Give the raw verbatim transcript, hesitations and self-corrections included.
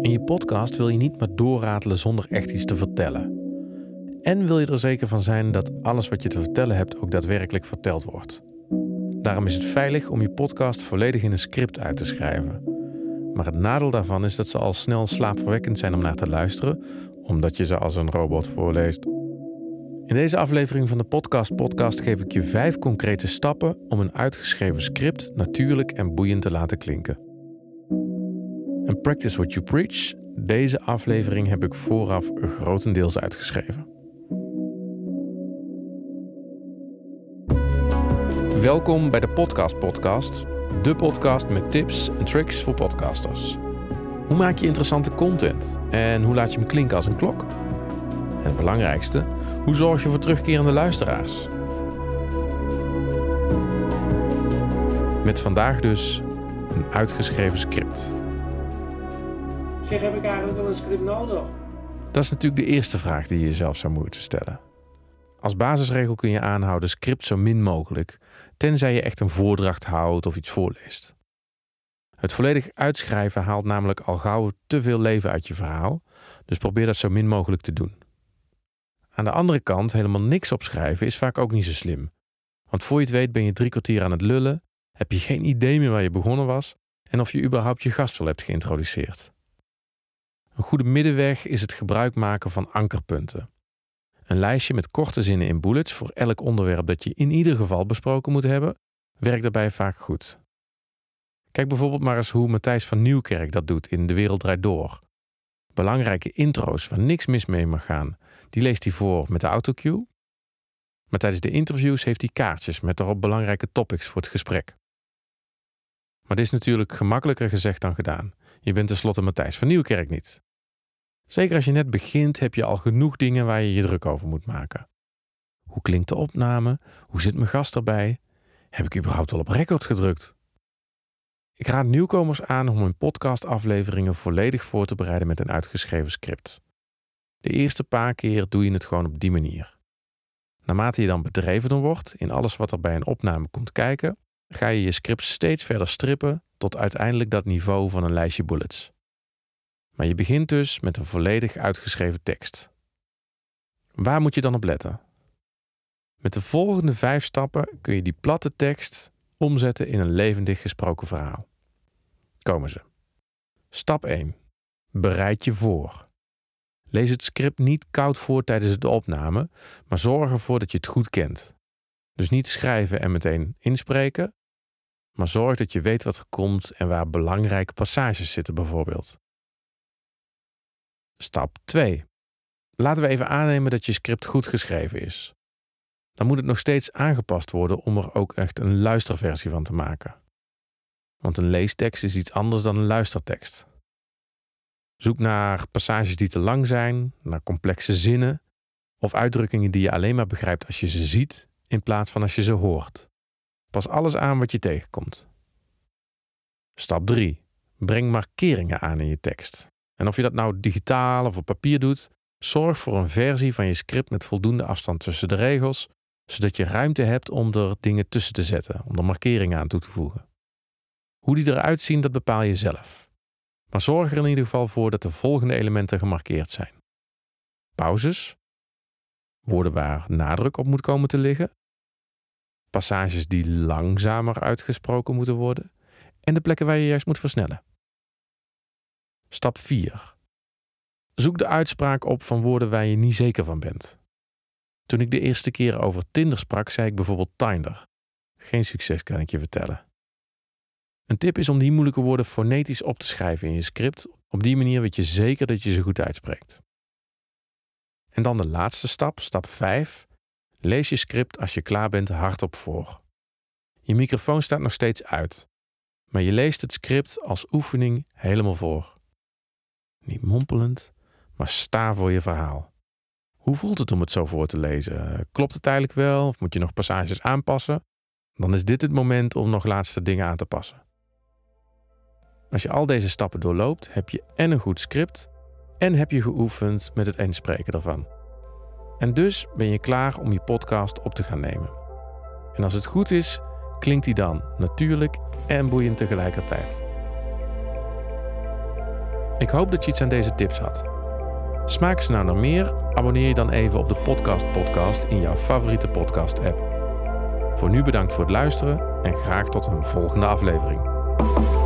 In je podcast wil je niet maar doorratelen zonder echt iets te vertellen. En wil je er zeker van zijn dat alles wat je te vertellen hebt ook daadwerkelijk verteld wordt. Daarom is het veilig om je podcast volledig in een script uit te schrijven. Maar het nadeel daarvan is dat ze al snel slaapverwekkend zijn om naar te luisteren, omdat je ze als een robot voorleest. In deze aflevering van de Podcast Podcast geef ik je vijf concrete stappen om een uitgeschreven script natuurlijk en boeiend te laten klinken. En practice what you preach. Deze aflevering heb ik vooraf grotendeels uitgeschreven. Welkom bij de Podcast Podcast, de podcast met tips en tricks voor podcasters. Hoe maak je interessante content en hoe laat je hem klinken als een klok? En het belangrijkste, hoe zorg je voor terugkerende luisteraars? Met vandaag dus een uitgeschreven script. Zeg, heb ik eigenlijk wel een script nodig? Dat is natuurlijk de eerste vraag die je jezelf zou moeten stellen. Als basisregel kun je aanhouden script zo min mogelijk, tenzij je echt een voordracht houdt of iets voorleest. Het volledig uitschrijven haalt namelijk al gauw te veel leven uit je verhaal, dus probeer dat zo min mogelijk te doen. Aan de andere kant, helemaal niks opschrijven is vaak ook niet zo slim. Want voor je het weet ben je drie kwartier aan het lullen, heb je geen idee meer waar je begonnen was en of je überhaupt je gast wel hebt geïntroduceerd. Een goede middenweg is het gebruik maken van ankerpunten. Een lijstje met korte zinnen in bullets voor elk onderwerp dat je in ieder geval besproken moet hebben, werkt daarbij vaak goed. Kijk bijvoorbeeld maar eens hoe Matthijs van Nieuwkerk dat doet in De Wereld Draait Door. Belangrijke intro's waar niks mis mee mag gaan, die leest hij voor met de autocue. Maar tijdens de interviews heeft hij kaartjes met daarop belangrijke topics voor het gesprek. Maar dit is natuurlijk gemakkelijker gezegd dan gedaan. Je bent tenslotte Matthijs van Nieuwkerk niet. Zeker als je net begint heb je al genoeg dingen waar je je druk over moet maken. Hoe klinkt de opname? Hoe zit mijn gast erbij? Heb ik überhaupt al op record gedrukt? Ik raad nieuwkomers aan om hun podcastafleveringen volledig voor te bereiden met een uitgeschreven script. De eerste paar keer doe je het gewoon op die manier. Naarmate je dan bedrevener wordt in alles wat er bij een opname komt kijken, ga je je script steeds verder strippen tot uiteindelijk dat niveau van een lijstje bullets. Maar je begint dus met een volledig uitgeschreven tekst. Waar moet je dan op letten? Met de volgende vijf stappen kun je die platte tekst omzetten in een levendig gesproken verhaal. Komen ze. Stap één. Bereid je voor. Lees het script niet koud voor tijdens de opname, maar zorg ervoor dat je het goed kent. Dus niet schrijven en meteen inspreken, maar zorg dat je weet wat er komt en waar belangrijke passages zitten bijvoorbeeld. Stap twee. Laten we even aannemen dat je script goed geschreven is. Dan moet het nog steeds aangepast worden om er ook echt een luisterversie van te maken. Want een leestekst is iets anders dan een luistertekst. Zoek naar passages die te lang zijn, naar complexe zinnen of uitdrukkingen die je alleen maar begrijpt als je ze ziet in plaats van als je ze hoort. Pas alles aan wat je tegenkomt. Stap drie. Breng markeringen aan in je tekst. En of je dat nou digitaal of op papier doet, zorg voor een versie van je script met voldoende afstand tussen de regels, zodat je ruimte hebt om er dingen tussen te zetten, om er markeringen aan toe te voegen. Hoe die eruit zien, dat bepaal je zelf. Maar zorg er in ieder geval voor dat de volgende elementen gemarkeerd zijn. Pauzes, woorden waar nadruk op moet komen te liggen, passages die langzamer uitgesproken moeten worden en de plekken waar je juist moet versnellen. Stap vier. Zoek de uitspraak op van woorden waar je niet zeker van bent. Toen ik de eerste keer over Tinder sprak, zei ik bijvoorbeeld Tinder. Geen succes, kan ik je vertellen. Een tip is om die moeilijke woorden fonetisch op te schrijven in je script. Op die manier weet je zeker dat je ze goed uitspreekt. En dan de laatste stap, stap vijf. Lees je script als je klaar bent hardop voor. Je microfoon staat nog steeds uit. Maar je leest het script als oefening helemaal voor. Niet mompelend, maar sta voor je verhaal. Hoe voelt het om het zo voor te lezen? Klopt het eigenlijk wel of moet je nog passages aanpassen? Dan is dit het moment om nog laatste dingen aan te passen. Als je al deze stappen doorloopt, heb je én een goed script en heb je geoefend met het inspreken ervan. En dus ben je klaar om je podcast op te gaan nemen. En als het goed is, klinkt die dan natuurlijk en boeiend tegelijkertijd. Ik hoop dat je iets aan deze tips had. Smaakt ze nou naar meer? Abonneer je dan even op de Podcast Podcast in jouw favoriete podcast-app. Voor nu bedankt voor het luisteren en graag tot een volgende aflevering.